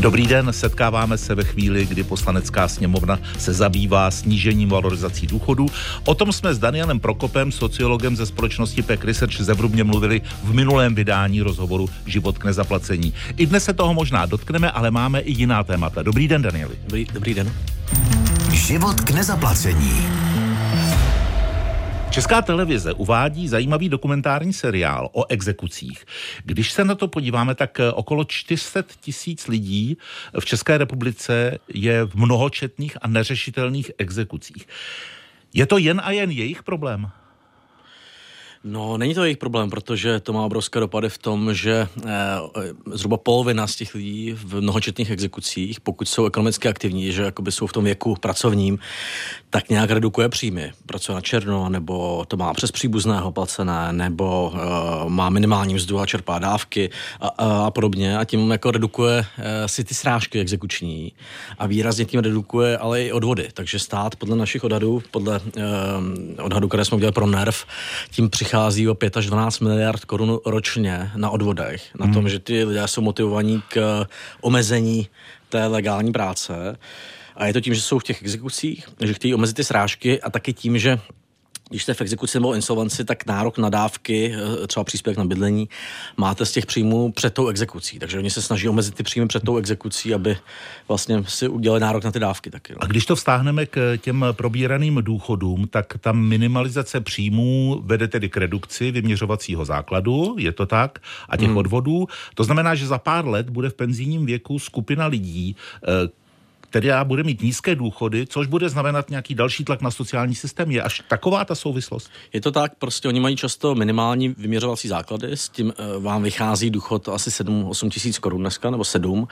Dobrý den, setkáváme se ve chvíli, kdy Poslanecká sněmovna se zabývá snížením valorizací důchodů. O tom jsme s Danielem Prokopem, sociologem ze společnosti PAQ Research, zevrubně mluvili v minulém vydání rozhovoru Život k nezaplacení. I dnes se toho možná dotkneme, ale máme i jiná témata. Dobrý den, Danieli. Dobrý den. Život k nezaplacení. Česká televize uvádí zajímavý dokumentární seriál o exekucích. Když se na to podíváme, tak okolo 400 000 lidí v České republice je v mnohočetných a neřešitelných exekucích. Je to jen a jen jejich problém? No, není to jejich problém, protože to má obrovské dopady v tom, že zhruba polovina z těch lidí v mnohočetných exekucích, pokud jsou ekonomicky aktivní, že jakoby jsou v tom věku pracovním, tak nějak redukuje příjmy. Pracuje na černo, nebo to má přes příbuzného placené, nebo má minimální mzdu a čerpá dávky a podobně. A tím jako redukuje si ty srážky exekuční a výrazně tím redukuje ale i odvody. Takže stát podle našich odhadů, podle odhadů, které jsme udělali pro NERV, tím přichází o 5 až 12 miliard korun ročně na odvodech, na tom, že ty lidé jsou motivovaní k omezení té legální práce. A je to tím, že jsou v těch exekucích, že chtějí omezit ty srážky a taky tím, že když jste v exekuci nebo insolvenci, tak nárok na dávky, třeba příspěvek na bydlení, máte z těch příjmů před tou exekucí. Takže oni se snaží omezit ty příjmy před tou exekucí, aby vlastně si udělali nárok na ty dávky taky. No. A když to vztáhneme k těm probíraným důchodům, tak ta minimalizace příjmů vede tedy k redukci vyměřovacího základu, je to tak, a těch odvodů. To znamená, že za pár let bude v penzijním věku skupina lidí, která bude mít nízké důchody, což bude znamenat nějaký další tlak na sociální systém. Je až taková ta souvislost? Je to tak, prostě oni mají často minimální vyměřovací základy, s tím vám vychází důchod asi 7-8 000 korun dneska, nebo 7,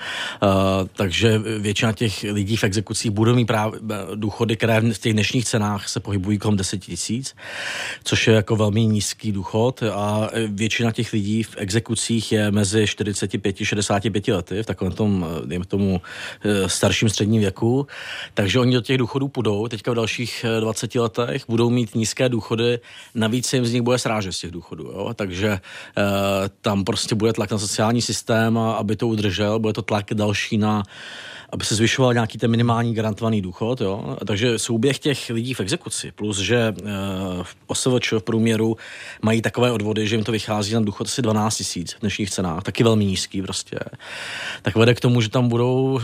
takže většina těch lidí v exekucích budou mít právě důchody, které v těch dnešních cenách se pohybují kolem 10 000, což je jako velmi nízký důchod a většina těch lidí v exekucích je mezi 45-65 lety, v takovém tom, dejme tomu, starším středním věku, takže oni do těch důchodů půjdou, teďka v dalších 20 letech budou mít nízké důchody, navíc jim z nich bude srážet z těch důchodů, jo? Takže tam prostě bude tlak na sociální systém, aby to udržel, bude to tlak další na, aby se zvyšoval nějaký ten minimální garantovaný důchod, jo? Takže souběh těch lidí v exekuci, plus, že v OSVČ v průměru mají takové odvody, že jim to vychází na důchod asi 12 000 v dnešních cenách, taky velmi nízký prostě, tak vede k tomu, že tam budou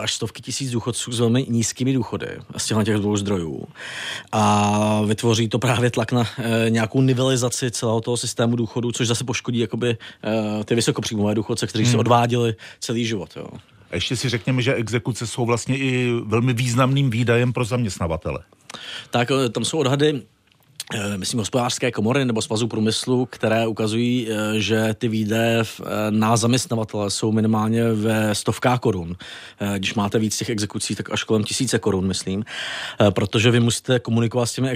až 100 000 důchodců s velmi nízkými důchody z těch dvou zdrojů. A vytvoří to právě tlak na nějakou nivelizaci celého toho systému důchodů, což zase poškodí jakoby, ty vysokopříjmové důchodce, kteří se odváděli celý život. Jo. A ještě si řekněme, že exekuce jsou vlastně i velmi významným výdajem pro zaměstnavatele. Tak tam jsou odhady, myslím, hospodářské komory nebo svazu průmyslu, které ukazují, že ty výdaje na zaměstnavatele jsou minimálně ve stovkách korun. Když máte víc těch exekucí, tak až kolem 1000 korun, myslím, protože vy musíte komunikovat s těmi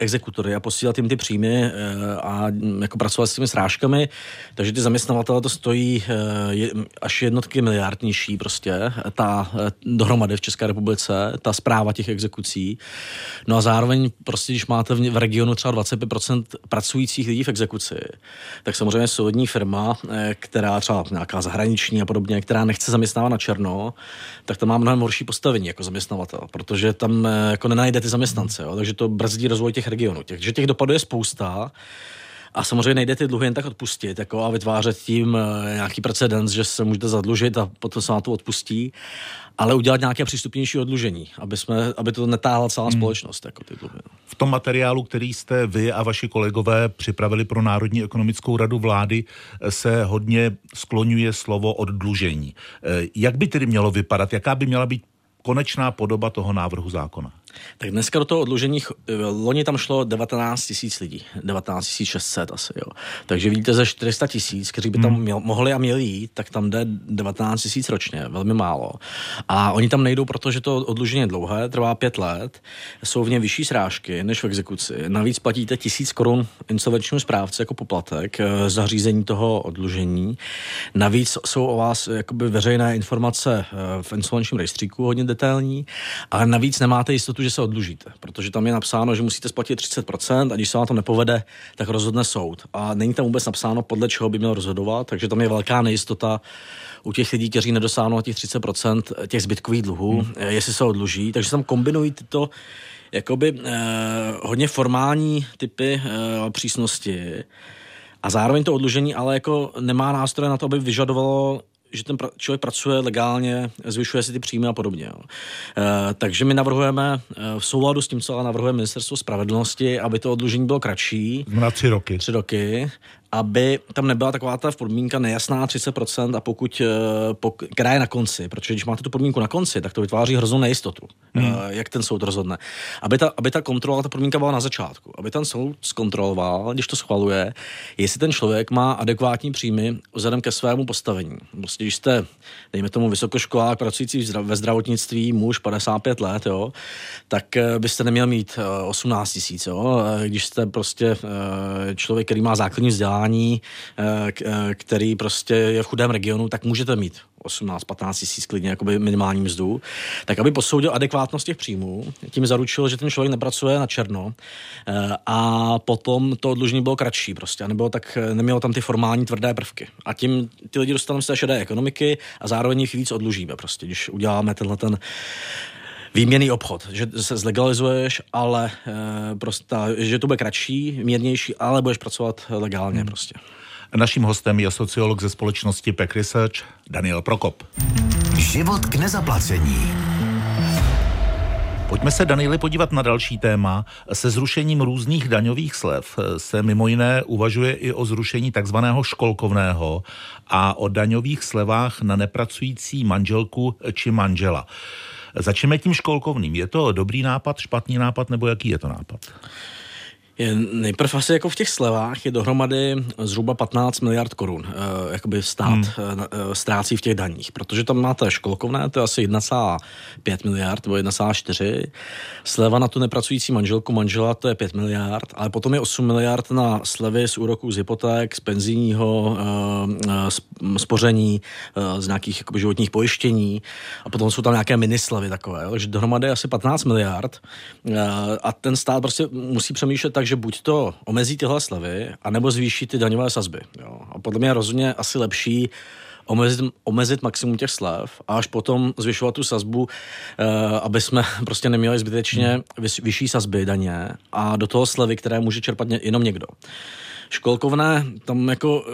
exekutory a posílat jim ty příjmy a jako pracovat s těmi srážkami, takže ty zaměstnavatele to stojí až jednotky miliard nižší prostě, ta dohromady v České republice, ta správa těch exekucí. No a zároveň prostě, když máte v regionu třeba 25% pracujících lidí v exekuci, tak samozřejmě soudní firma, která třeba nějaká zahraniční a podobně, která nechce zaměstnávat na černo, tak tam má mnohem horší postavení jako zaměstnavatel, protože tam jako nenajde ty zaměstnance, jo? Takže to brzdí rozvoj těch regionů. Takže těch dopadů je spousta. A samozřejmě nejde ty dluhy jen tak odpustit jako a vytvářet tím nějaký precedens, že se můžete zadlužit a potom se na to odpustí, ale udělat nějaké přístupnější odlužení, aby to netáhla celá společnost. Jako ty dluhy. V tom materiálu, který jste vy a vaši kolegové připravili pro Národní ekonomickou radu vlády, se hodně skloňuje slovo oddlužení. Jak by tedy mělo vypadat? Jaká by měla být konečná podoba toho návrhu zákona? Tak dneska do toho odlužení, loni tam šlo 19 000 lidí, 19 600 asi, jo. Takže vidíte, ze 400 000, kteří by tam mohli a měli jít, tak tam jde 19 000 ročně, velmi málo. A oni tam nejdou, protože to odlužení je dlouhé, trvá 5 let, jsou v něm vyšší srážky než v exekuci. Navíc platíte 1000 korun insolvenčnímu správci jako poplatek za řízení toho odlužení. Navíc jsou o vás jakoby veřejné informace v insolvenčním rejstříku hodně detailní, ale navíc nemáte jistotu, konceptu, že se oddlužíte, protože tam je napsáno, že musíte splatit 30% a když se vám to nepovede, tak rozhodne soud. A není tam vůbec napsáno, podle čeho by měl rozhodovat, takže tam je velká nejistota u těch lidí, kteří nedosáhnou těch 30% těch zbytkových dluhů, jestli se oddluží. Takže tam kombinují tyto jakoby hodně formální typy přísnosti. A zároveň to oddlužení ale jako nemá nástroje na to, aby vyžadovalo, že ten člověk pracuje legálně, zvyšuje si ty příjmy a podobně. Jo. Takže my navrhujeme v souladu s tím, co ale navrhuje Ministerstvo spravedlnosti, aby to oddlužení bylo kratší. Na 3 roky. 3 roky. Aby tam nebyla taková ta podmínka nejasná 30% a která je na konci, protože když máte tu podmínku na konci, tak to vytváří hroznou nejistotu, jak ten soud rozhodne. Aby ta kontrola, ta podmínka byla na začátku, aby ten soud zkontroloval, když to schvaluje, jestli ten člověk má adekvátní příjmy vzhledem ke svému postavení. Prostě když jste, dejme tomu, vysokoškolák, pracující ve zdravotnictví, muž 55 let, jo, tak byste neměl mít 18 000, jo, když jste prostě člověk, který má základní vzdělání, který prostě je v chudém regionu, tak můžete mít 18-15 000 klidně, jakoby minimální mzdu, tak aby posoudil adekvátnost těch příjmů, tím zaručil, že ten člověk nepracuje na černo a potom to oddlužení bylo kratší prostě, a nebylo tak, nemělo tam ty formální tvrdé prvky. A tím ty lidi dostanou z té šedé ekonomiky a zároveň jich víc oddlužíme prostě, když uděláme tenhle ten výměnný obchod, že se zlegalizuješ, ale že to bude kratší, mírnější, ale budeš pracovat legálně prostě. Naším hostem je sociolog ze společnosti PAQ Research, Daniel Prokop. Život k nezaplacení. Pojďme se, Danieli, podívat na další téma. Se zrušením různých daňových slev se mimo jiné uvažuje i o zrušení takzvaného školkovného a o daňových slevách na nepracující manželku či manžela. Začneme tím školkovným. Je to dobrý nápad, špatný nápad, nebo jaký je to nápad? Nejprve asi jako v těch slevách je dohromady zhruba 15 miliard korun. Jakoby stát ztrácí v těch daních, protože tam máte školkovné, to je asi 1,5 miliard nebo 1,4. Sleva na tu nepracující manželku, manžela, to je 5 miliard, ale potom je 8 miliard na slevy z úroků z hypoték, z penzijního spoření, z nějakých jakoby životních pojištění a potom jsou tam nějaké minislevy takové. Takže dohromady je asi 15 miliard a ten stát prostě musí přemýšlet tak, že buď to omezí tyhle slevy, anebo zvýší ty daňové sazby. Jo. A podle mě rozhodně asi lepší omezit maximum těch slev a až potom zvyšovat tu sazbu, aby jsme prostě neměli zbytečně vyšší sazby daně a do toho slevy, které může čerpat jenom někdo. Školkovné, tam jako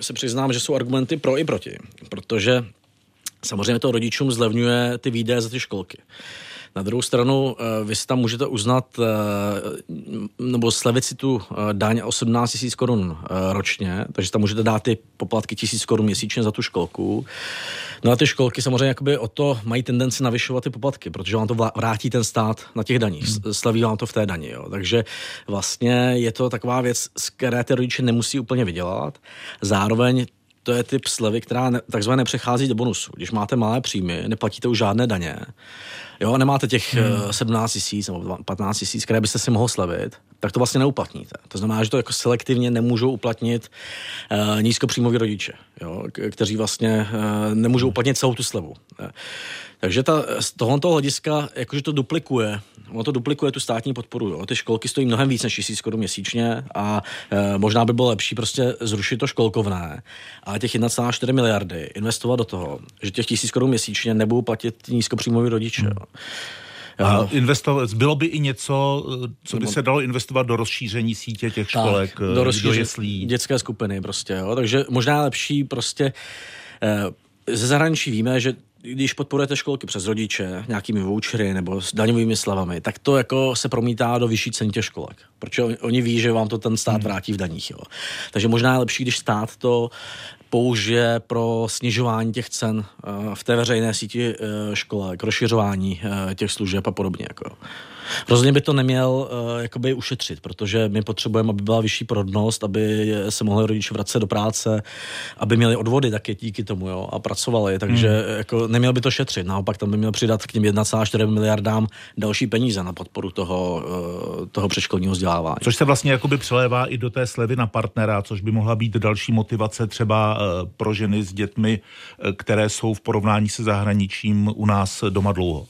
se přiznám, že jsou argumenty pro i proti, protože samozřejmě to rodičům zlevňuje ty výdaje za ty školky. Na druhou stranu, vy si tam můžete uznat nebo slevit si tu daň 18 000 korun ročně, takže tam můžete dát ty poplatky 1 000 korun měsíčně za tu školku. No a ty školky samozřejmě jakoby o to mají tendenci navyšovat ty poplatky, protože vám to vrátí ten stát na těch daních, slaví vám to v té dani. Jo. Takže vlastně je to taková věc, z které ty rodiče nemusí úplně vydělat. Zároveň to je typ slevy, která takzvaně nepřechází do bonusu. Když máte malé příjmy, neplatíte už žádné daně, jo, nemáte těch 17 000 nebo 15 000, které byste si mohl slevit, tak to vlastně neuplatníte. To znamená, že to jako selektivně nemůžou uplatnit nízkopříjmoví rodiče, jo, kteří vlastně nemůžou uplatnit celou tu slevu. Takže z tohoto hlediska, jakože to duplikuje, ono to duplikuje tu státní podporu. Jo. Ty školky stojí mnohem víc než 1 000 korun měsíčně a možná by bylo lepší prostě zrušit to školkovné, ale těch 1,4 miliardy investovat do toho, že těch 1 000 korun měsíčně nebudou platit nízkopříjmoví rodiče. Ano, bylo by i něco, co by se dalo investovat do rozšíření sítě těch školek, do jeslí. Dětské skupiny prostě, jo. Takže možná lepší prostě, ze zahraničí víme, že když podporujete školky přes rodiče nějakými vouchery nebo s daňovými slevami, tak to jako se promítá do vyšší ceny těch školek. Protože oni ví, že vám to ten stát vrátí v daních. Jo. Takže možná je lepší, když stát to použije pro snižování těch cen v té veřejné síti školek, rozšiřování těch služeb a podobně. Jako. Rozhodně by to neměl jakoby ušetřit, protože my potřebujeme, aby byla vyšší porodnost, aby se mohli rodiče vracet do práce, aby měli odvody taky díky tomu, jo, a pracovali, takže jako neměl by to šetřit. Naopak tam by měl přidat k těm 1,4 miliardám další peníze na podporu toho předškolního vzdělávání. Což se vlastně jakoby přelévá i do té slevy na partnera, což by mohla být další motivace třeba znamená pro ženy s dětmi, které jsou v porovnání se zahraničím u nás doma dlouho?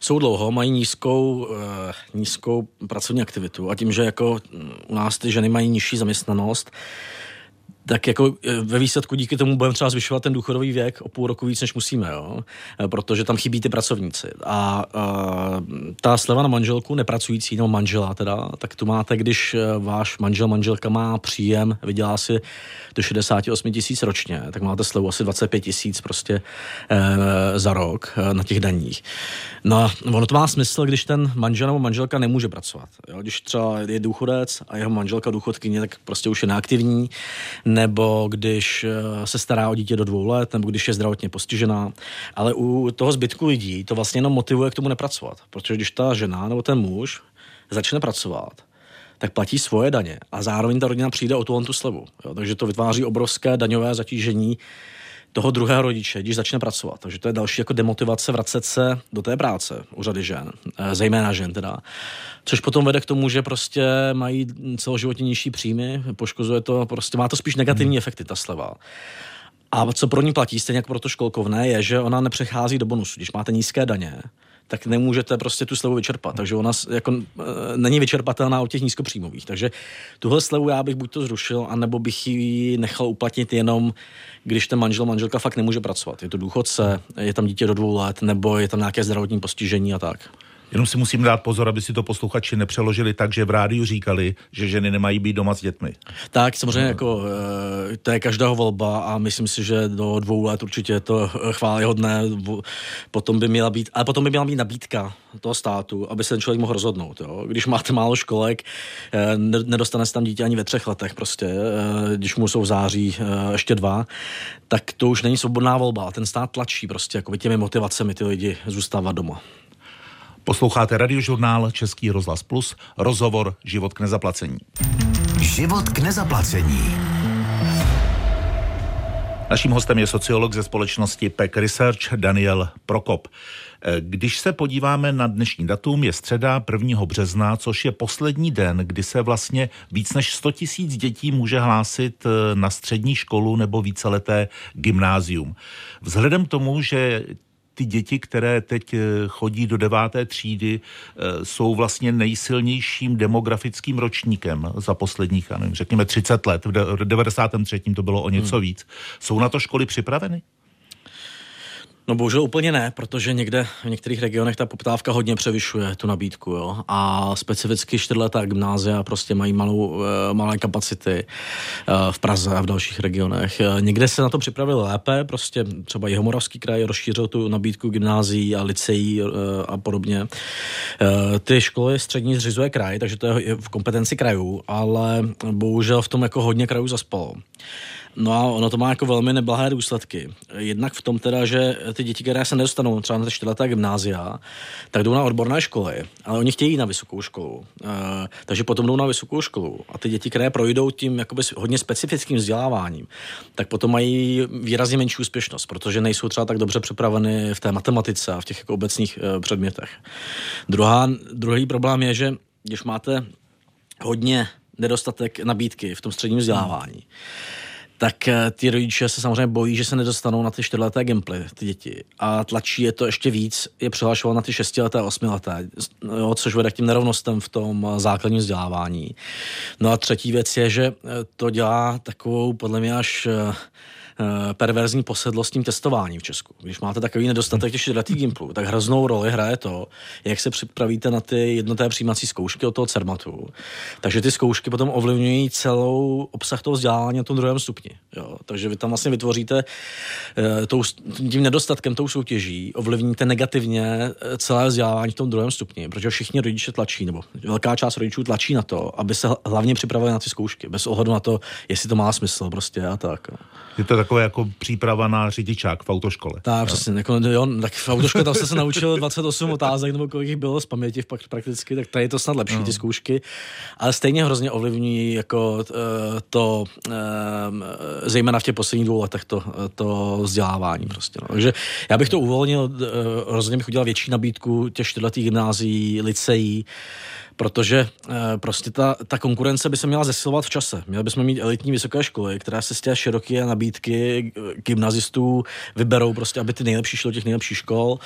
Jsou dlouho, mají nízkou pracovní aktivitu a tím, že jako u nás ty ženy mají nižší zaměstnanost, tak jako ve výsledku díky tomu budeme třeba zvyšovat ten důchodový věk o půl roku víc, než musíme, jo? Protože tam chybí ty pracovníci. A ta sleva na manželku, nepracující, nebo manžela teda, tak tu máte, když váš manžel, manželka má příjem, vydělá si do 68 000 ročně, tak máte slevu asi 25 000 prostě za rok na těch daních. No ono to má smysl, když ten manžel nebo manželka nemůže pracovat. Jo? Když třeba je důchodec a jeho manželka důchodkyně, tak prostě už je neaktivní, nebo když se stará o dítě do 2 let, nebo když je zdravotně postižená. Ale u toho zbytku lidí to vlastně jenom motivuje k tomu nepracovat. Protože když ta žena nebo ten muž začne pracovat, tak platí svoje daně a zároveň ta rodina přijde o tu slevu. Jo? Takže to vytváří obrovské daňové zatížení toho druhého rodiče, když začne pracovat. Takže to je další jako demotivace vracet se do té práce u řady žen, zejména žen teda. Což potom vede k tomu, že prostě mají celoživotně nižší příjmy, poškozuje to, prostě má to spíš negativní efekty ta sleva. A co pro ní platí, stejně jako pro to školkovné, je, že ona nepřechází do bonusu. Když máte nízké daně, tak nemůžete prostě tu slevu vyčerpat. Takže ona jako není vyčerpatelná od těch nízkopříjmových. Takže tuhle slevu já bych buď to zrušil, anebo bych ji nechal uplatnit jenom, když ten manžel, manželka fakt nemůže pracovat. Je to důchodce, je tam dítě do 2 let, nebo je tam nějaké zdravotní postižení a tak. Jenom si musím dát pozor, aby si to posluchači nepřeložili tak, že v rádiu říkali, že ženy nemají být doma s dětmi. Tak, samozřejmě, jako, to je každá volba a myslím si, že do 2 let určitě je to chvályhodné. Potom by měla být nabídka toho státu, aby se ten člověk mohl rozhodnout. Jo? Když máte málo školek, nedostane se tam dítě ani ve 3 letech prostě, když mu jsou v září ještě 2, tak to už není svobodná volba. Ten stát tlačí prostě jako těmi motivacemi ty lidi zůstávat doma. Posloucháte radiožurnál Český rozhlas Plus, rozhovor Život k nezaplacení. Život k nezaplacení. Naším hostem je sociolog ze společnosti PAQ Research Daniel Prokop. Když se podíváme na dnešní datum, je středa 1. března, což je poslední den, kdy se vlastně víc než 100 000 dětí může hlásit na střední školu nebo víceleté gymnázium. Vzhledem k tomu, že ty děti, které teď chodí do 9. třídy, jsou vlastně nejsilnějším demografickým ročníkem za posledních, řekněme, 30 let. V 93. to bylo o něco víc. Jsou na to školy připraveny? No bohužel úplně ne, protože někde v některých regionech ta poptávka hodně převyšuje tu nabídku, jo. A specificky 4letá gymnázia prostě mají malé kapacity v Praze a v dalších regionech. Někde se na to připravili lépe, prostě třeba Jihomoravský kraj rozšířil tu nabídku gymnázií a liceí a podobně. Ty školy střední zřizuje kraj, takže to je v kompetenci krajů, ale bohužel v tom jako hodně krajů zaspalo. No a ono to má jako velmi neblahé důsledky. Jednak v tom teda, že ty děti, které se nedostanou třeba na 4letá gymnázia, tak jdou na odborné školy, ale oni chtějí jít na vysokou školu. Takže potom jdou na vysokou školu a ty děti, které projdou tím jakoby hodně specifickým vzděláváním, tak potom mají výrazně menší úspěšnost, protože nejsou třeba tak dobře připraveny v té matematice a v těch jako obecných předmětech. Druhý problém je, že když máte hodně nedostatek nabídky v tom středním vzdělávání, tak ty rodiče se samozřejmě bojí, že se nedostanou na ty 4leté gymply, ty děti. A tlačí je to ještě víc, je přihlašoval na ty 6leté, 8leté, jo, což vede k těm nerovnostem v tom základním vzdělávání. No a třetí věc je, že to dělá takovou, podle mě, až perverzní posedlost tím testováním v Česku. Když máte takový nedostatek těch 4letých gimplů, tak hroznou roli hraje to, jak se připravíte na ty jednotné přijímací zkoušky od toho Cermatu. Takže ty zkoušky potom ovlivňují celou obsah toho vzdělání na tom 2. stupni. Jo. Takže vy tam vlastně vytvoříte tím nedostatkem, tou soutěží, ovlivníte negativně celé vzdělávání v tom 2. stupni, protože všichni rodiče tlačí, nebo velká část rodičů tlačí na to, aby se hlavně připravili na ty zkoušky, bez ohledu na to, jestli to má smysl prostě a tak. Je to takové jako příprava na řidičák v autoškole. Tak, přesně. Jako, jo, tak v autoškole tam jste se naučil 28 otázek, nebo kolik jich bylo z paměti prakticky, tak tady je to snad lepší, ty zkoušky. Ale stejně hrozně ovlivňují jako to, zejména v těch posledních 2 letech, to vzdělávání prostě. No. Takže já bych to uvolnil, rozhodně bych udělal větší nabídku těch 4letých gymnázií, liceí, protože prostě ta konkurence by se měla zesilovat v čase. Měli bychom mít elitní vysoké školy, které se z té široké nabídky gymnazistů vyberou prostě, aby ty nejlepší šly do těch nejlepších škol.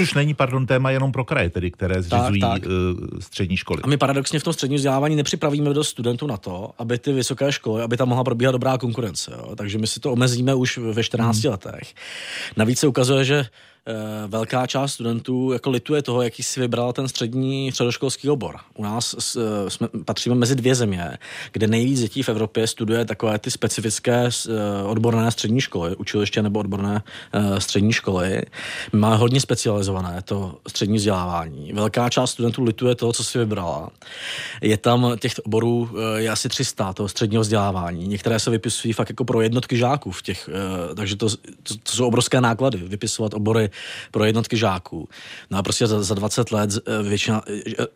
Už není, téma jenom pro kraje, tedy, které zřizují střední školy. A my paradoxně v tom středním vzdělávání nepřipravíme do studentů na to, aby ty vysoké školy, aby tam mohla probíhat dobrá konkurence. Jo? Takže my si to omezíme už ve 14 letech. Navíc se ukazuje, že velká část studentů jako lituje toho, jaký si vybral ten střední středoškolský obor. U nás patříme mezi dvě země, kde nejvíc dětí v Evropě studuje takové ty specifické odborné střední školy, učiliště nebo odborné střední školy. Má hodně specializované to střední vzdělávání. Velká část studentů lituje toho, co si vybrala. Je tam těch oborů je asi 300 toho středního vzdělávání. Některé se vypisují fakt jako pro jednotky žáků v těch, takže to jsou obrovské náklady vypisovat obory pro jednotky žáků. No a prostě za 20 let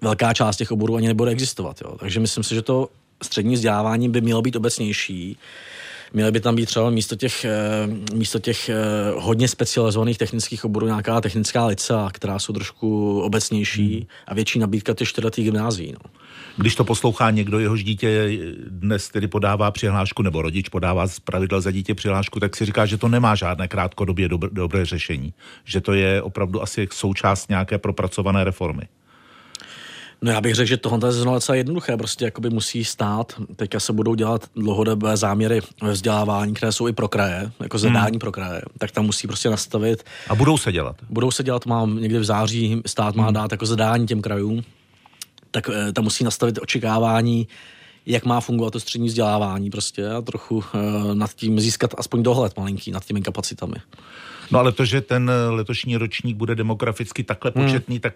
velká část těch oborů ani nebude existovat. Jo. Takže myslím si, že to střední vzdělávání by mělo být obecnější. Měly by tam být třeba místo těch hodně specializovaných technických oborů nějaká technická licea, která jsou trošku obecnější a větší nabídka těch 4letých gymnázií. No. Když to poslouchá někdo, jehož dítě dnes tedy podává přihlášku, nebo rodič podává zpravidla za dítě přihlášku, tak si říká, že to nemá žádné krátkodobě dobré řešení. Že to je opravdu asi součást nějaké propracované reformy. No já bych řekl, že tohle je docela jednoduché, prostě jakoby musí stát, teďka se budou dělat dlouhodobé záměry vzdělávání, které jsou i pro kraje, jako zadání pro kraje, tak tam musí prostě nastavit. A budou se dělat? Budou se dělat, mám někdy v září, stát má dát jako zadání těm krajům, tak tam musí nastavit očekávání, jak má fungovat to střední vzdělávání prostě a trochu nad tím získat aspoň dohled malinký nad těmi kapacitami. No ale to, že ten letošní ročník bude demograficky takhle početný, tak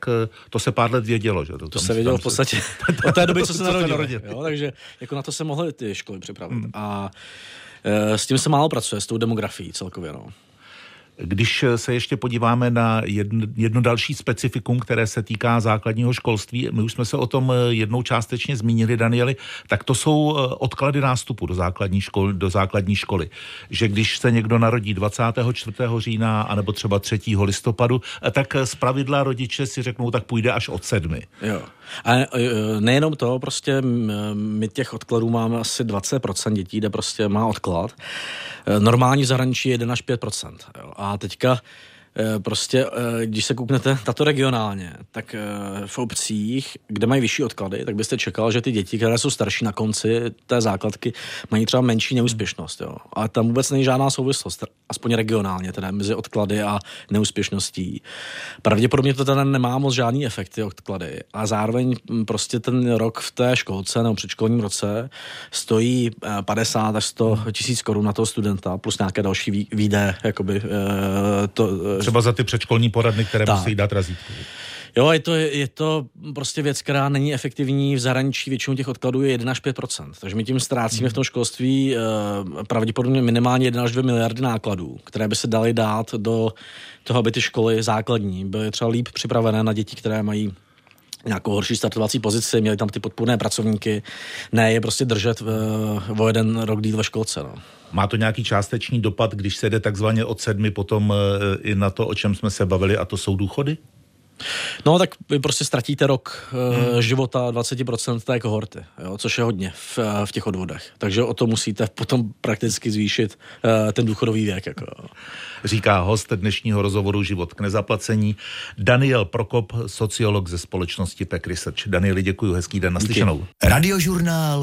to se pár let vědělo. Že? To se vědělo v podstatě od té doby, co se narodil. Jo? Takže jako na to se mohly ty školy připravit. A s tím se málo pracuje, s tou demografií celkově. No. Když se ještě podíváme na jedno další specifikum, které se týká základního školství, my už jsme se o tom jednou částečně zmínili, Danieli, tak to jsou odklady nástupu do základní školy. Že když se někdo narodí 24. října, anebo třeba 3. listopadu, tak zpravidla rodiče si řeknou, tak půjde až od 7. Jo. A nejenom to, prostě my těch odkladů máme asi 20% dětí, kde prostě má odklad. Normální zahraničí je 1 až 5%. Jo. A teďka prostě, když se kouknete tato regionálně, tak v obcích, kde mají vyšší odklady, tak byste čekal, že ty děti, které jsou starší na konci té základky, mají třeba menší neúspěšnost. Jo. A tam vůbec není žádná souvislost, aspoň regionálně, teda mezi odklady a neúspěšností. Pravděpodobně to teda nemá moc žádný efekt, ty odklady. A zároveň prostě ten rok v té školce nebo předškolním roce stojí 50 až 100 tisíc korun na toho studenta, plus nějaké další výdaje, jakoby to... Třeba za ty předškolní poradny, které musí dát razítku. Jo, je to prostě věc, která není efektivní. V zahraničí většinou těch odkladů je 1 až 5%. Takže my tím ztrácíme v tom školství pravděpodobně minimálně 1 až 2 miliardy nákladů, které by se daly dát do toho, aby ty školy základní byly třeba líp připravené na děti, které mají nějakou horší startovací pozici, měli tam ty podpůrné pracovníky, ne je prostě držet o jeden rok díl ve školce. No. Má to nějaký částečný dopad, když se jde takzvaně od 7 potom i na to, o čem jsme se bavili, a to jsou důchody? No tak vy prostě ztratíte rok života 20% té kohorty, jo, což je hodně v těch odvodech. Takže o to musíte potom prakticky zvýšit ten důchodový věk. Jako. Říká host dnešního rozhovoru Život k nezaplacení Daniel Prokop, sociolog ze společnosti PAQ Research. Danieli, děkuji, hezký den, naslyšenou. Radiožurnál